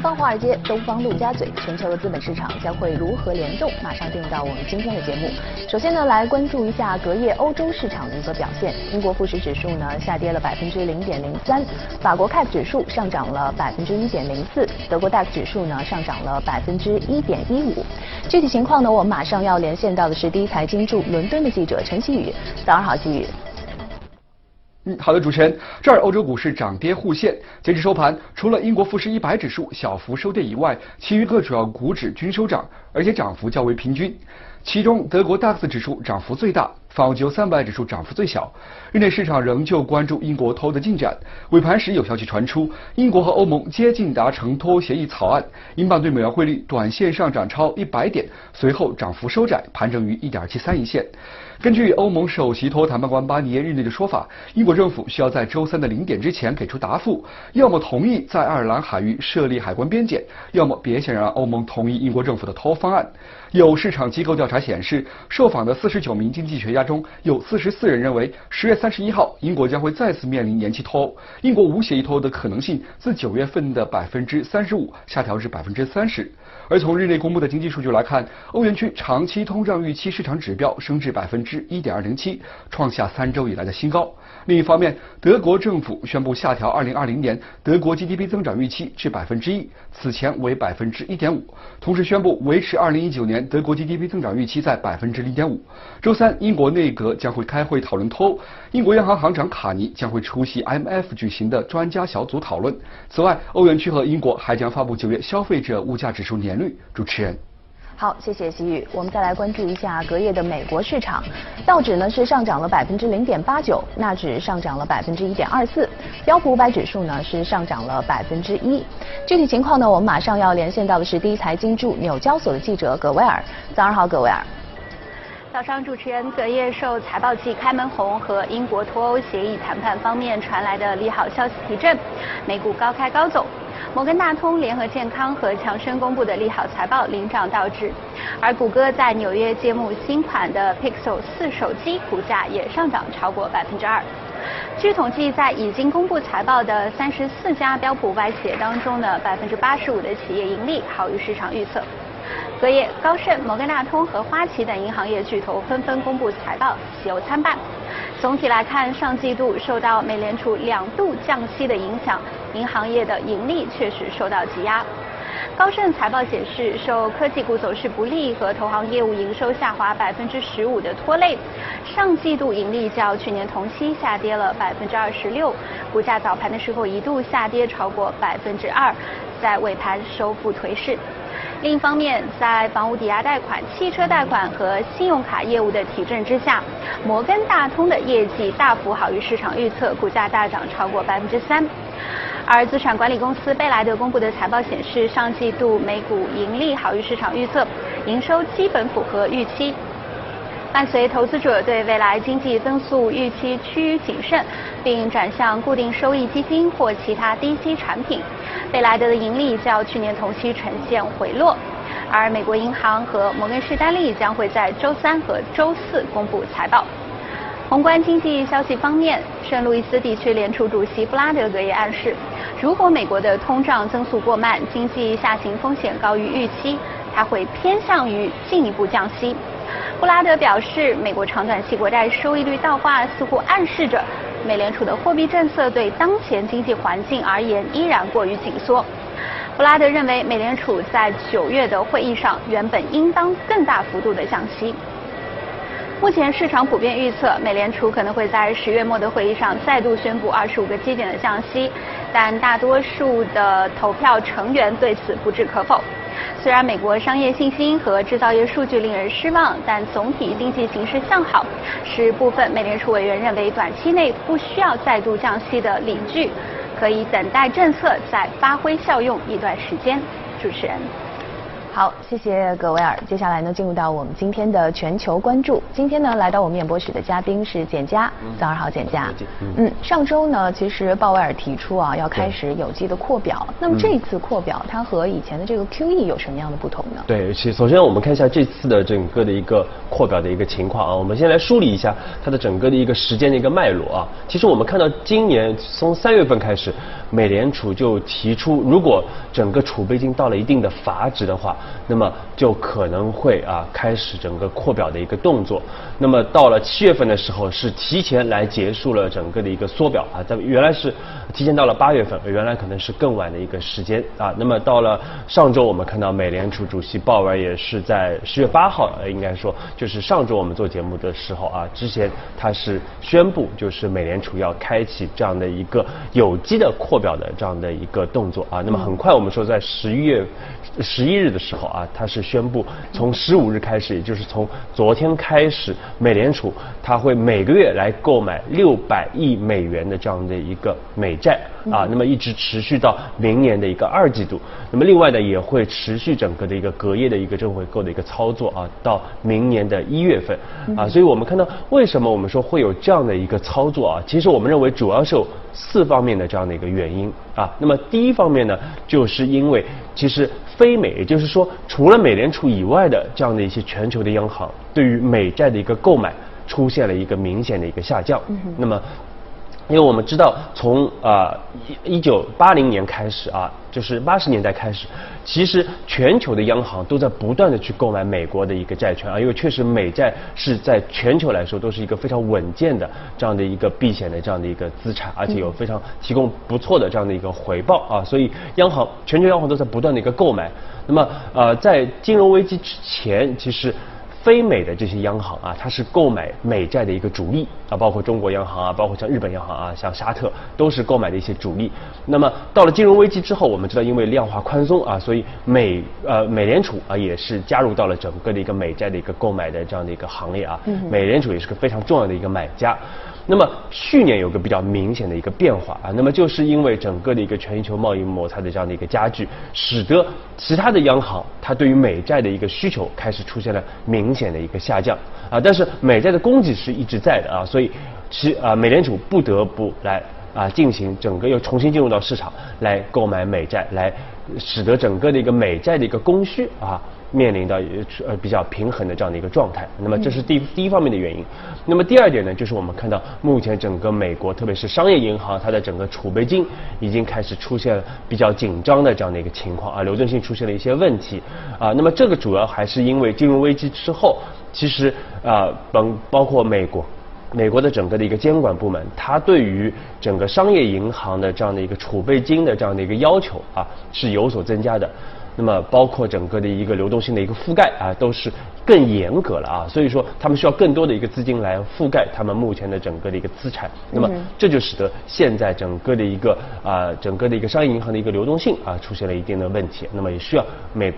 西方华尔街、东方陆家嘴，全球的资本市场将会如何联动？马上进入到我们今天的节目。首先呢，来关注一下隔夜欧洲市场的一个表现。英国富时指数呢下跌了0.03%，法国 CAC 指数上涨了1.04%，德国 DAX 指数呢上涨了1.15%。具体情况呢，我们马上要连线到的是第一财经驻伦敦的记者陈曦宇。早上好，曦宇。好的，主持人，这儿欧洲股市涨跌互现。截至收盘，除了英国富时100指数小幅收跌以外，其余各主要股指均收涨，而且涨幅较为平均。其中，德国 DAX 指数涨幅最大，法国300指数涨幅最小。日内市场仍旧关注英国脱欧的进展。尾盘时有消息传出，英国和欧盟接近达成脱欧协议草案，英镑对美元汇率短线上涨超100点，随后涨幅收窄，盘整于1.73一线。根据欧盟首席脱欧谈判官巴尼耶日内的说法，英国政府需要在周三的0点之前给出答复，要么同意在爱尔兰海域设立海关边检，要么别想让欧盟同意英国政府的脱欧方案。有市场机构调查显示，受访的49名经济学家中有44人认为，10月31号英国将会再次面临延期脱欧，英国无协议脱欧的可能性自9月份的35%下调至30%。而从日内公布的经济数据来看，欧元区长期通胀预期市场指标升至1.27%，创下3周以来的新高。另一方面，德国政府宣布下调2020年德国 GDP 增长预期至1%，此前为1.5%，同时宣布维持2019年德国 GDP 增长预期在0.5%。周三，英国内阁将会开会讨论脱欧，英国央行行长卡尼将会出席 IMF 举行的专家小组讨论。此外，欧元区和英国还将发布9月消费者物价指数年。主持人，好，谢谢曦宇。我们再来关注一下隔夜的美国市场，道指呢是上涨了0.89%，纳指上涨了1.24%，标普500指数呢是上涨了1%。具体情况呢，我们马上要连线到的是第一财经驻纽交所的记者葛威尔。早上好，葛威尔。早上，主持人。隔夜受财报季开门红和英国脱欧协议谈判方面传来的利好消息提振，美股高开高走。摩根大通、联合健康和强生公布的利好财报领涨道指，而谷歌在纽约揭幕新款的 Pixel 4手机股价也上涨超过2%。据统计，在已经公布财报的34家标普500企业当中呢，85%的企业盈利好于市场预测。隔夜，高盛、摩根大通和花旗等银行业巨头纷纷公布财报，喜忧参半。总体来看，上季度受到美联储2度降息的影响，银行业的盈利确实受到挤压。高盛财报显示，受科技股走势不利和投行业务营收下滑15%的拖累，上季度盈利较去年同期下跌了26%，股价早盘的时候一度下跌超过2%，在尾盘收复颓势。另一方面，在房屋抵押贷款、汽车贷款和信用卡业务的提振之下，摩根大通的业绩大幅好于市场预测，股价大涨超过3%。而资产管理公司贝莱德公布的财报显示，上季度每股盈利好于市场预测，营收基本符合预期。伴随投资者对未来经济增速预期趋于谨慎，并转向固定收益基金或其他低息产品，贝莱德的盈利较去年同期呈现回落。而美国银行和摩根士丹利将会在周三和周四公布财报。宏观经济消息方面，圣路易斯地区联储主席布拉德格也暗示，如果美国的通胀增速过慢，经济下行风险高于预期，他会偏向于进一步降息。布拉德表示，美国长短期国债收益率倒挂似乎暗示着美联储的货币政策对当前经济环境而言依然过于紧缩。布拉德认为，美联储在9月的会议上原本应当更大幅度的降息。目前市场普遍预测，美联储可能会在10月末的会议上再度宣布25个基点的降息，但大多数的投票成员对此不置可否。虽然美国商业信心和制造业数据令人失望，但总体经济形势向好，使部分美联储委员认为短期内不需要再度降息的理据，可以等待政策再发挥效用一段时间。主持人。好，谢谢葛维尔。接下来呢，进入到我们今天的全球关注。今天呢，来到我们演播室的嘉宾是简佳。早上好，简佳。上周呢，其实鲍威尔提出啊，要开始有机的扩表。那么这一次扩表，它和以前的这个 QE 有什么样的不同呢？对，首先我们看一下这次的整个的一个扩表的一个情况啊。我们先来梳理一下它的整个的一个时间的一个脉络啊。其实我们看到今年从3月份开始，美联储就提出，如果整个储备金到了一定的阀值的话，那么就可能会开始整个扩表的一个动作。那么到了7月份的时候，是提前来结束了整个的一个缩表啊。咱们原来是提前到了8月份，原来可能是更晚的一个时间啊。那么到了上周，我们看到美联储主席鲍威尔也是在10月8号，应该说就是上周我们做节目的时候啊，之前他是宣布就是美联储要开启这样的一个有机的扩表的这样的一个动作啊。那么很快我们说在11月11日的时候啊，它是宣布从15日开始，也就是从昨天开始，美联储它会每个月来购买600亿美元的这样的一个美债啊，那么一直持续到明年的一个2季度。那么另外呢，也会持续整个的一个隔夜的一个正回购的一个操作啊，到明年的1月份啊。所以我们看到为什么我们说会有这样的一个操作啊？其实我们认为主要是有4方面的这样的一个原因啊。那么第一方面呢，就是因为其实非美，也就是说除了美联储以外的这样的一些全球的央行，对于美债的一个购买出现了一个明显的一个下降。那么因为我们知道从1980年开始啊，就是80年代开始，其实全球的央行都在不断的去购买美国的一个债券啊，因为确实美债是在全球来说都是一个非常稳健的这样的一个避险的这样的一个资产，而且有非常提供不错的这样的一个回报啊，所以全球央行都在不断的一个购买。那么在金融危机之前，其实非美的这些央行啊，它是购买美债的一个主力啊，包括中国央行啊，包括像日本央行啊，像沙特都是购买的一些主力。那么到了金融危机之后，我们知道因为量化宽松啊，所以美联储啊也是加入到了整个的一个美债的一个购买的这样的一个行列啊。美联储也是个非常重要的一个买家。那么去年有个比较明显的一个变化啊，那么就是因为整个的一个全球贸易摩擦的这样的一个加剧，使得其他的央行它对于美债的一个需求开始出现了明显的一个下降啊，但是美债的供给是一直在的啊，所以美联储不得不来进行整个又重新进入到市场来购买美债，来使得整个的一个美债的一个供需面临到比较平衡的这样的一个状态。那么这是第一方面的原因。那么第二点呢，就是我们看到目前整个美国特别是商业银行它的整个储备金已经开始出现了比较紧张的这样的一个情况啊，流动性出现了一些问题啊。那么这个主要还是因为金融危机之后，其实包括美国的整个的一个监管部门，它对于整个商业银行的这样的一个储备金的这样的一个要求啊是有所增加的。那么包括整个的一个流动性的一个覆盖啊，都是更严格了啊，所以说他们需要更多的一个资金来覆盖他们目前的整个的一个资产。那么这就使得现在整个的一个商业银行的一个流动性啊出现了一定的问题，那么也需要美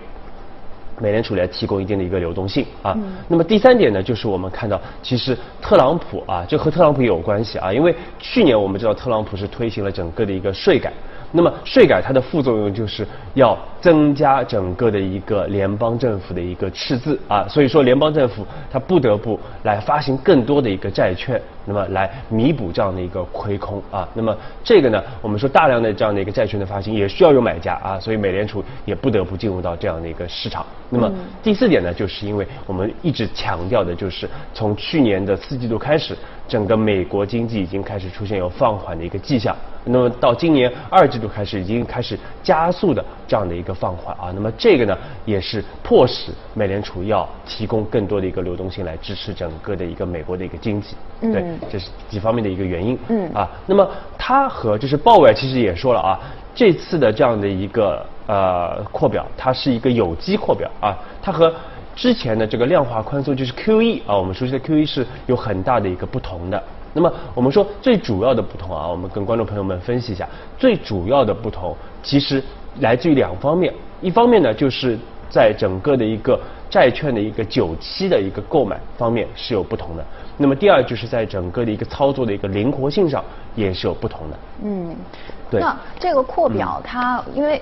联储来提供一定的一个流动性啊。那么第三点呢，就是我们看到其实特朗普啊，这和特朗普也有关系啊，因为去年我们知道特朗普是推行了整个的一个税改，那么税改它的副作用就是要增加整个的一个联邦政府的一个赤字啊，所以说联邦政府它不得不来发行更多的一个债券，那么来弥补这样的一个亏空啊。那么这个呢，我们说大量的这样的一个债券的发行也需要有买家啊，所以美联储也不得不进入到这样的一个市场。那么第4点呢，就是因为我们一直强调的就是从去年的4季度开始，整个美国经济已经开始出现有放缓的一个迹象，那么到今年2季度开始已经开始加速的这样的一个放缓啊，那么这个呢也是迫使美联储要提供更多的一个流动性来支持整个的一个美国的一个经济。对，这是几方面的一个原因啊。那么它和就是鲍威尔其实也说了啊，这次的这样的一个扩表，它是一个有机扩表啊，它和之前的这个量化宽松就是 QE 啊，我们熟悉的 QE 是有很大的一个不同的。那么我们说最主要的不同啊，我们跟观众朋友们分析一下最主要的不同，其实来自于2方面。一方面呢，就是在整个的一个债券的一个久期的一个购买方面是有不同的。那么第2就是在整个的一个操作的一个灵活性上也是有不同的。对。那这个扩表它，因为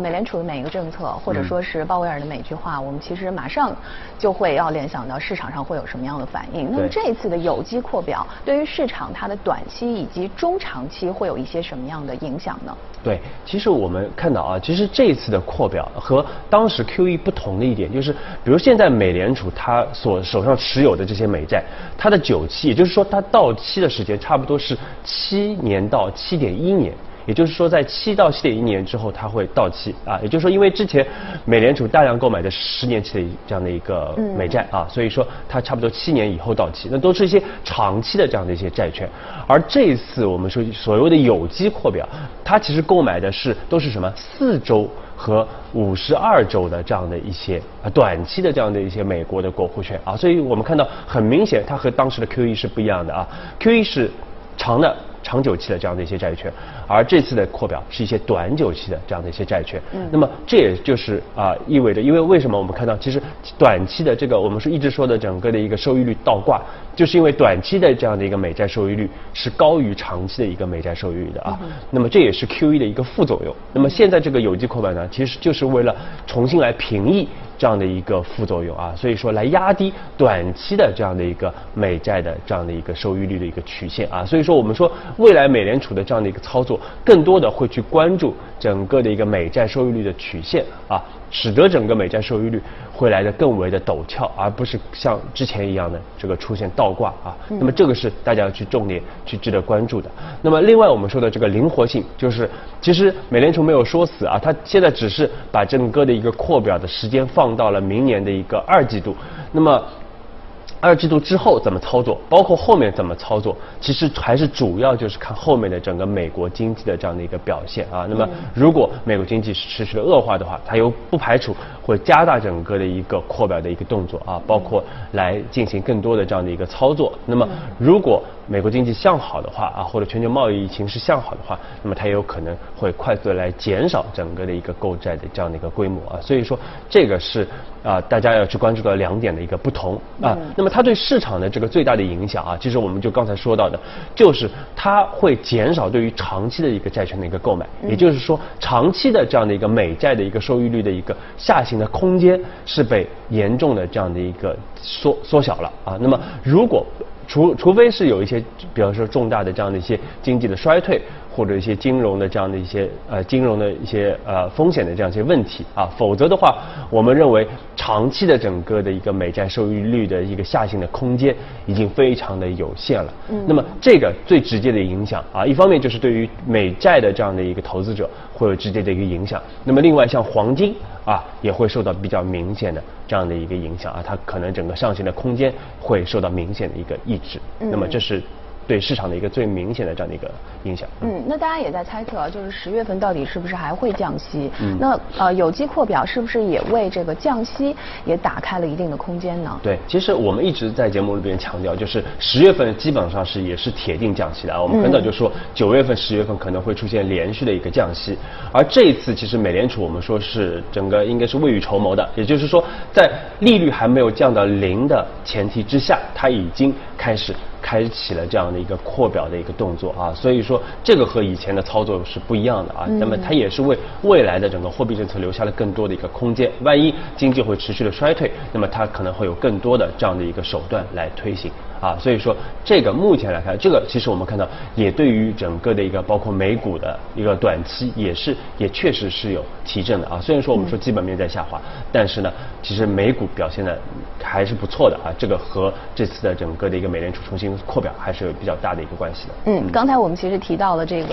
美联储的每一个政策，或者说是鲍威尔的每一句话，我们其实马上就会要联想到市场上会有什么样的反应。那么这一次的有机扩表，对于市场它的短期以及中长期会有一些什么样的影响呢？对，其实我们看到啊，其实这一次的扩表和当时 QE 不同的一点就是，比如现在美联储它所手上持有的这些美债，它的久期，也就是说它到期的时间差不多是7年到7.1年。也就是说，在7到7.1年之后，它会到期啊。也就是说，因为之前美联储大量购买的10年期的这样的一个美债啊，所以说它差不多7年以后到期。那都是一些长期的这样的一些债券。而这一次我们说所谓的有机扩表，它其实购买的是都是什么4周和52周的这样的一些短期的这样的一些美国的国库券啊。所以我们看到很明显，它和当时的 QE 是不一样的啊。QE 是长的。长久期的这样的一些债券，而这次的扩表是一些短久期的这样的一些债券。那么这也就是意味着，因为为什么我们看到其实短期的这个我们是一直说的整个的一个收益率倒挂，就是因为短期的这样的一个美债收益率是高于长期的一个美债收益率的啊。那么这也是 QE 的一个副作用。那么现在这个有机扩表呢，其实就是为了重新来平抑这样的一个副作用啊，所以说来压低短期的这样的一个美债的这样的一个收益率的一个曲线啊。所以说我们说未来美联储的这样的一个操作，更多的会去关注整个的一个美债收益率的曲线啊，使得整个美债收益率会来得更为的陡峭，而不是像之前一样的这个出现倒挂啊。那么这个是大家要去重点去值得关注的。那么另外我们说的这个灵活性，就是其实美联储没有说死啊，它现在只是把整个的一个扩表的时间放到了明年的一个2季度，那么2季度之后怎么操作，包括后面怎么操作，其实还是主要就是看后面的整个美国经济的这样的一个表现啊。那么如果美国经济持续的恶化的话，它又不排除会加大整个的一个扩表的一个动作啊，包括来进行更多的这样的一个操作。那么如果美国经济向好的话啊，或者全球贸易形势向好的话，那么它也有可能会快速的来减少整个的一个购债的这样的一个规模啊。所以说这个是大家要去关注到2点的一个不同啊。那么它对市场的这个最大的影响啊，其实我们就刚才说到的，就是它会减少对于长期的一个债券的一个购买，也就是说长期的这样的一个美债的一个收益率的一个下行的空间是被严重的这样的一个缩小了啊。那么如果除非是有一些，比方说重大的这样的一些经济的衰退，或者一些金融的这样的一些风险的这样一些问题啊，否则的话，我们认为长期的整个的一个美债收益率的一个下行的空间已经非常的有限了。那么这个最直接的影响啊，一方面就是对于美债的这样的一个投资者会有直接的一个影响。那么另外像黄金啊，也会受到比较明显的这样的一个影响啊，它可能整个上行的空间会受到明显的一个抑制。那么这是对市场的一个最明显的这样的一个影响。那大家也在猜测啊，就是10月份到底是不是还会降息？那有机扩表是不是也为这个降息也打开了一定的空间呢？对，其实我们一直在节目里边强调，就是10月份基本上是也是铁定降息的啊。我们很早就说9月份、10月份可能会出现连续的一个降息，而这一次其实美联储我们说是整个应该是未雨绸缪的，也就是说在利率还没有降到0的前提之下，它已经开启了这样的一个扩表的一个动作啊，所以说这个和以前的操作是不一样的啊。那么它也是为未来的整个货币政策留下了更多的一个空间。万一经济会持续的衰退，那么它可能会有更多的这样的一个手段来推行啊。所以说这个目前来看，这个其实我们看到也对于整个的一个包括美股的一个短期也确实是有提振的啊。虽然说我们说基本面在下滑，但是呢，其实美股表现的还是不错的啊。这个和这次的整个的一个美联储重新扩表还是有比较大的一个关系的。刚才我们其实提到了这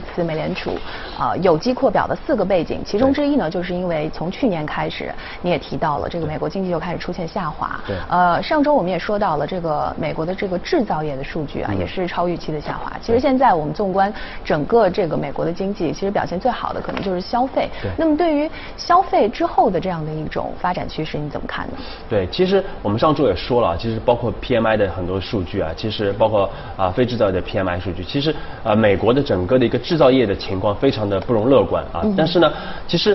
次美联储有机扩表的4个背景，其中之一呢，就是因为从去年开始，你也提到了这个美国经济就开始出现下滑。对。上周我们也说到了这个美国的这个制造业的数据啊，也是超预期的下滑。其实现在我们纵观整个这个美国的经济，其实表现最好的可能就是消费。对。那么对于消费之后的这样的一种发展趋势，你怎么看呢？对，其实我们上周也说了，其实包括 PMI 的很多数据啊。其实包括非制造业的 PMI 数据，其实美国的整个的一个制造业的情况非常的不容乐观啊。但是呢，其实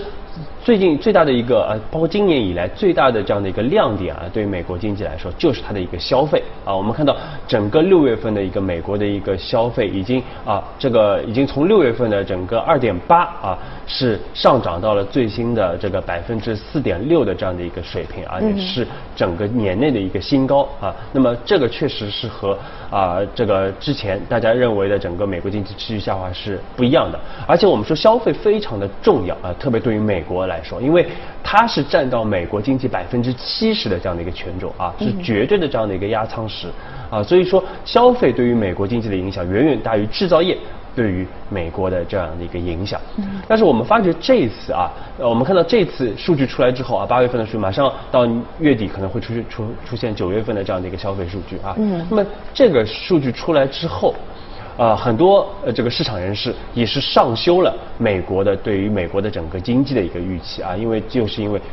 最近最大的一个包括今年以来最大的这样的一个亮点啊，对于美国经济来说，就是它的一个消费啊。我们看到整个6月份的一个美国的一个消费已经已经从6月份的整个2.8是上涨到了最新的这个4.6%的这样的一个水平啊，也是整个年内的一个新高啊。那么这个确实是和这个之前大家认为的整个美国经济持续下滑是不一样的。而且我们说消费非常的重要啊，特别对于美国来说，因为它是占到美国经济70%的这样的一个权重啊，是绝对的这样的一个压舱石啊，所以说消费对于美国经济的影响远远大于制造业对于美国的这样的一个影响。但是我们发觉这一次我们看到这次数据出来之后8月份的数据马上到月底可能会出现9月份的这样的一个消费数据啊。那么这个数据出来之后，很多这个市场人士也是上修了美国的对于美国的整个经济的一个预期啊，因为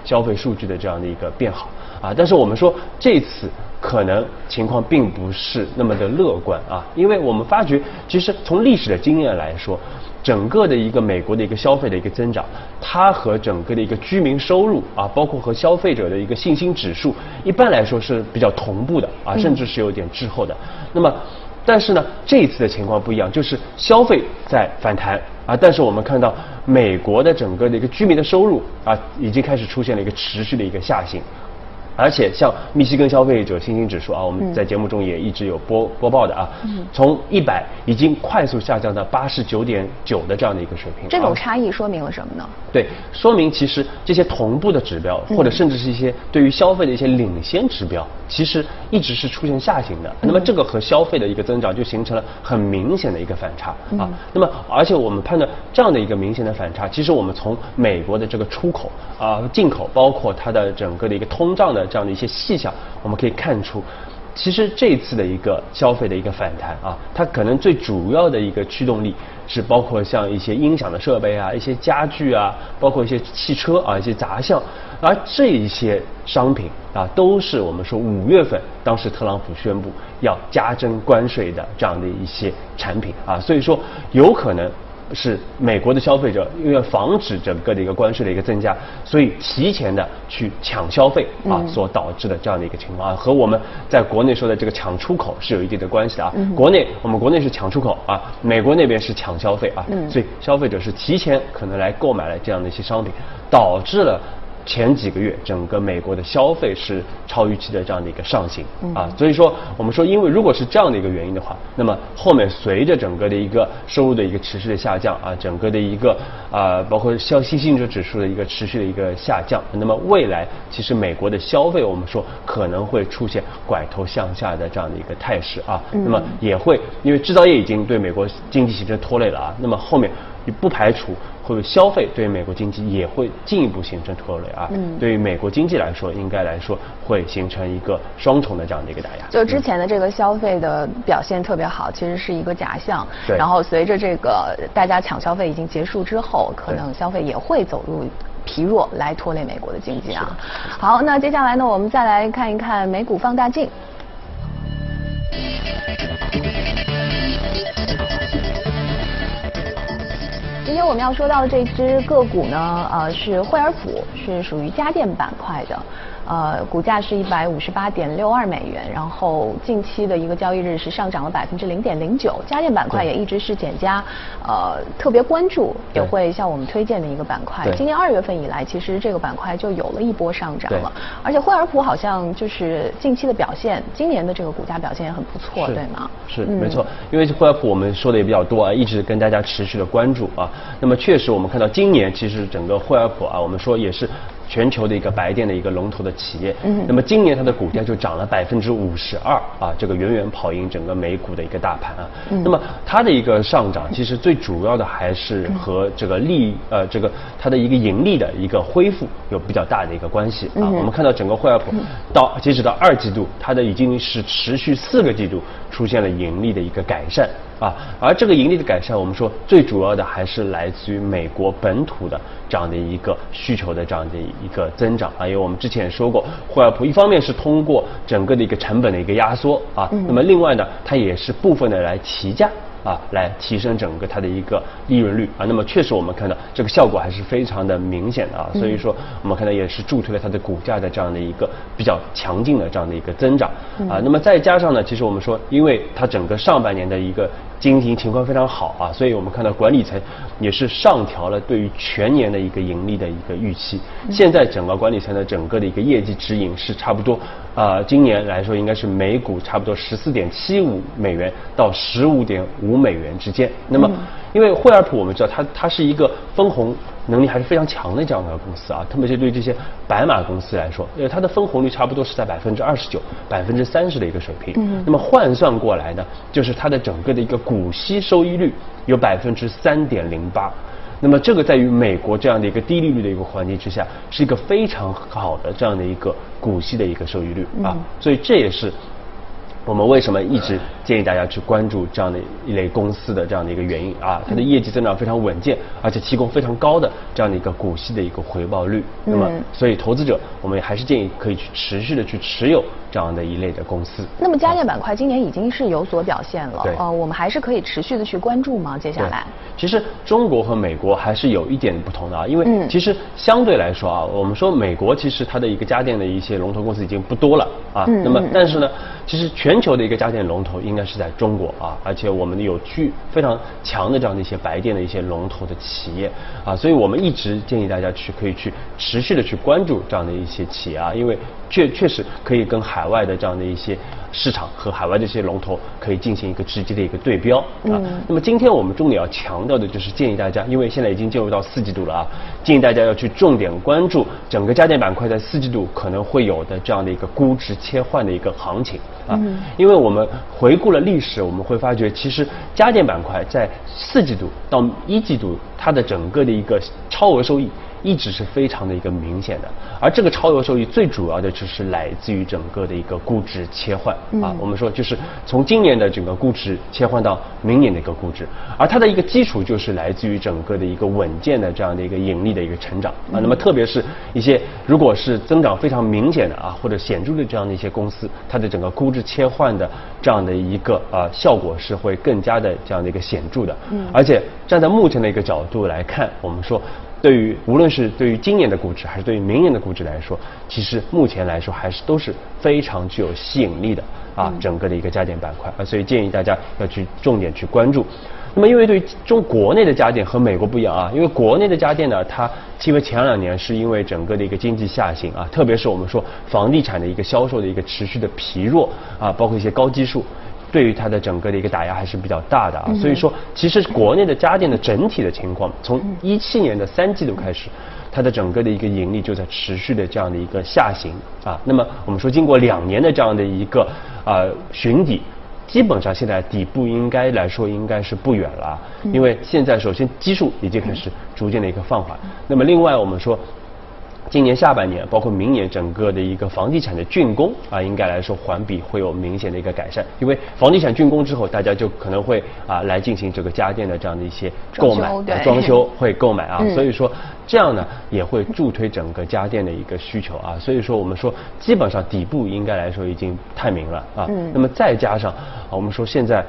消费数据的这样的一个变好啊。但是我们说这次可能情况并不是那么的乐观啊，因为我们发觉其实从历史的经验来说，整个的一个美国的一个消费的一个增长，它和整个的一个居民收入包括和消费者的一个信心指数，一般来说是比较同步的啊，甚至是有点滞后的。那么但是呢，这一次的情况不一样，就是消费在反弹啊，但是我们看到美国的整个的一个居民的收入已经开始出现了一个持续的一个下行。而且像密西根消费者信心指数我们在节目中也一直有播报的从100已经快速下降到89.9的这样的一个水平。这种差异说明了什么呢？对，说明其实这些同步的指标，或者甚至是一些对于消费的一些领先指标，其实一直是出现下行的。那么这个和消费的一个增长就形成了很明显的一个反差啊。那么而且我们判断这样的一个明显的反差，其实我们从美国的这个出口进口，包括它的整个的一个通胀的这样的一些细项，我们可以看出其实这次的一个消费的一个反弹它可能最主要的一个驱动力是包括像一些音响的设备一些家具包括一些汽车一些杂项，而这一些商品都是我们说5月份当时特朗普宣布要加征关税的这样的一些产品所以说有可能是美国的消费者因为防止整个的一个关税的一个增加，所以提前的去抢消费所导致的这样的一个情况和我们在国内说的这个抢出口是有一定的关系的我们国内是抢出口美国那边是抢消费所以消费者是提前可能来购买了这样的一些商品，导致了前几个月整个美国的消费是超预期的这样的一个上行所以说我们说，因为如果是这样的一个原因的话，那么后面随着整个的一个收入的一个持续的下降整个的一个包括信心指数的一个持续的一个下降，那么未来其实美国的消费我们说可能会出现拐头向下的这样的一个态势那么也会因为制造业已经对美国经济形成拖累了那么后面也不排除会消费对美国经济也会进一步形成拖累对于美国经济来说，应该来说会形成一个双重的这样的一个打压。就之前的这个消费的表现特别好，其实是一个假象。然后随着这个大家抢消费已经结束之后，可能消费也会走入疲弱，来拖累美国的经济啊。好，那接下来呢，我们再来看一看美股放大镜。今天我们要说到的这只个股呢，是惠而浦，是属于家电板块的，股价是158.62美元，然后近期的一个交易日是上涨了0.09%，家电板块也一直是简家特别关注，也会向我们推荐的一个板块。今年2月份以来，其实这个板块就有了一波上涨了，而且惠而浦好像就是近期的表现，今年的这个股价表现也很不错，对吗？是，没错，因为惠而浦我们说的也比较多一直跟大家持续的关注那么确实，我们看到今年其实整个惠而浦我们说也是全球的一个白电的一个龙头的企业。那么今年它的股价就涨了52%这个远远跑赢整个美股的一个大盘那么它的一个上涨，其实最主要的还是和这个它的一个盈利的一个恢复有比较大的一个关系我们看到整个惠而浦截止到2季度，它的已经是持续4个季度出现了盈利的一个改善而这个盈利的改善，我们说最主要的还是来自于美国本土的这样的一个需求的这样的一个增长因为我们之前也说过，惠而浦一方面是通过整个的一个成本的一个压缩那么另外呢，它也是部分的来提价啊，来提升整个它的一个利润率啊。那么确实我们看到这个效果还是非常的明显的啊，所以说我们看到也是助推了它的股价的这样的一个比较强劲的这样的一个增长啊。那么再加上呢，其实我们说，因为它整个上半年的一个经营情况非常好啊，所以我们看到管理层也是上调了对于全年的一个盈利的一个预期。现在整个管理层的整个的一个业绩指引是差不多啊，今年来说应该是每股差不多14.75美元到15.5美元之间。那么，因为惠而浦我们知道它是一个分红能力还是非常强的这样的公司啊，特别是对这些白马公司来说，因为它的分红率差不多是在29%、30%的一个水平。那么换算过来呢，就是它的整个的一个股息收益率有3.08%。那么这个在于美国这样的一个低利率的一个环境之下，是一个非常好的这样的一个股息的一个收益率啊，所以这也是我们为什么一直建议大家去关注这样的一类公司的这样的一个原因啊，它的业绩增长非常稳健，而且提供非常高的这样的一个股息的一个回报率。那么，所以投资者我们还是建议可以去持续的去持有这样的一类的公司。那么家电板块今年已经是有所表现了，我们还是可以持续的去关注吗？接下来，其实中国和美国还是有一点不同的啊，因为其实相对来说啊，我们说美国其实它的一个家电的一些龙头公司已经不多了啊，那么但是呢，其实全球的一个家电龙头应该是在中国啊，而且我们有非常强的这样的一些白电的一些龙头的企业啊，所以我们一直建议大家可以去持续的去关注这样的一些企业啊，因为确实可以跟海外的这样的一些市场和海外的一些龙头可以进行一个直接的一个对标啊。那么今天我们重点要强调的就是建议大家，因为现在已经进入到4季度了啊，建议大家要去重点关注整个家电板块在4季度可能会有的这样的一个估值切换的一个行情啊。因为我们回顾了历史，我们会发觉其实家电板块在4季度到1季度它的整个的一个超额收益一直是非常的一个明显的，而这个超额收益最主要的就是来自于整个的一个估值切换啊。我们说就是从今年的整个估值切换到明年的一个估值，而它的一个基础就是来自于整个的一个稳健的这样的一个盈利的一个成长啊。那么特别是一些如果是增长非常明显的啊，或者显著的这样的一些公司，它的整个估值切换的这样的一个效果是会更加的这样的一个显著的。而且站在目前的一个角度来看，我们说对于无论是对于今年的估值还是对于明年的估值来说，其实目前来说还是都是非常具有吸引力的啊，整个的一个家电板块啊，所以建议大家要去重点去关注。那么因为对于国内的家电和美国不一样啊，因为国内的家电呢，它因为前2年是因为整个的一个经济下行啊，特别是我们说房地产的一个销售的一个持续的疲弱啊，包括一些高基数，对于它的整个的一个打压还是比较大的啊，所以说其实国内的家电的整体的情况，从17年的3季度开始，它的整个的一个盈利就在持续的这样的一个下行啊。那么我们说经过2年的这样的一个寻底，基本上现在底部应该是不远了，因为现在首先基数已经开始逐渐的一个放缓。那么另外我们说今年下半年包括明年整个的一个房地产的竣工啊，应该来说环比会有明显的一个改善，因为房地产竣工之后，大家就可能会来进行这个家电的这样的一些购买装修会购买啊，所以说这样呢也会助推整个家电的一个需求啊，所以说我们说基本上底部应该来说已经探明了啊。那么再加上我们说现在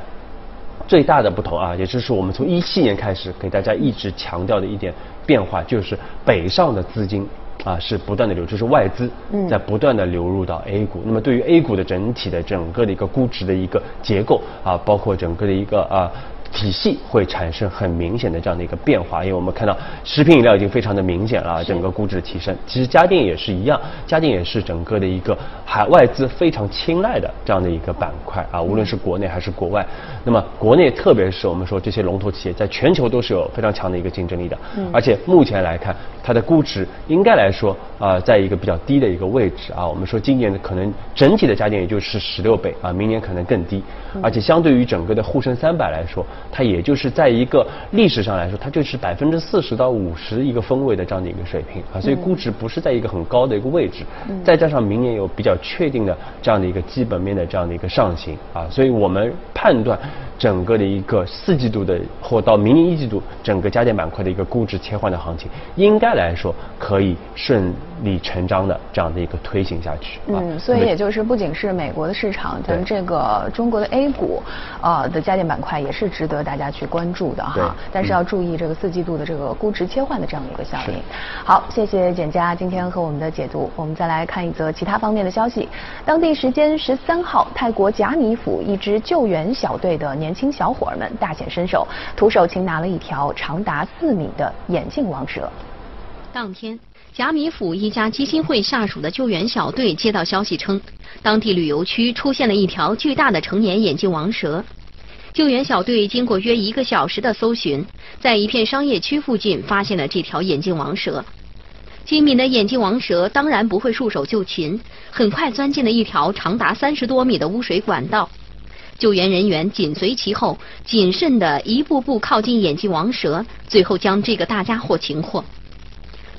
最大的不同啊，也就是我们从17年开始给大家一直强调的一点变化，就是北上的资金啊是不断的流出，就是外资在不断的流入到 A 股。那么对于 A 股的整体的整个的一个估值的一个结构啊，包括整个的一个体系会产生很明显的这样的一个变化，因为我们看到食品饮料已经非常的明显了，整个估值的提升。其实家电也是一样，家电也是整个的一个海外资非常青睐的这样的一个板块啊，无论是国内还是国外。那么国内特别是我们说这些龙头企业在全球都是有非常强的一个竞争力的，而且目前来看它的估值应该来说在一个比较低的一个位置啊。我们说今年的可能整体的家电也就是16倍啊，明年可能更低，而且相对于整个的沪深300来说，它也就是在一个历史上来说，它就是40%到50%一个分位的这样的一个水平啊，所以估值不是在一个很高的一个位置，再加上明年有比较确定的这样的一个基本面的这样的一个上行啊，所以我们判断整个的一个4季度的或到明年1季度整个家电板块的一个估值切换的行情，应该来说可以顺力全章的这样的一个推行下去。所以也就是不仅是美国的市场，咱们这个中国的 A 股的家电板块也是值得大家去关注的哈。但是要注意这个四季度的这个估值切换的这样的一个效应。好，谢谢简佳今天和我们的解读。我们再来看一则其他方面的消息。当地时间13号，泰国贾米府一支救援小队的年轻小伙们大显身手，徒手擒拿了一条长达4米的眼镜王蛇。当天，贾米府一家基金会下属的救援小队接到消息称，当地旅游区出现了一条巨大的成年眼镜王蛇。救援小队经过约1个小时的搜寻，在一片商业区附近发现了这条眼镜王蛇。机敏的眼镜王蛇当然不会束手就擒，很快钻进了一条长达30多米的污水管道。救援人员紧随其后，谨慎地一步步靠近眼镜王蛇，最后将这个大家伙擒获。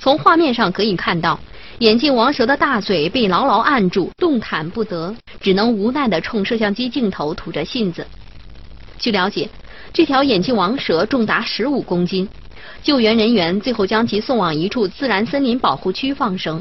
从画面上可以看到，眼镜王蛇的大嘴被牢牢按住，动弹不得，只能无奈地冲摄像机镜头吐着信子。据了解，这条眼镜王蛇重达15公斤，救援人员最后将其送往一处自然森林保护区放生。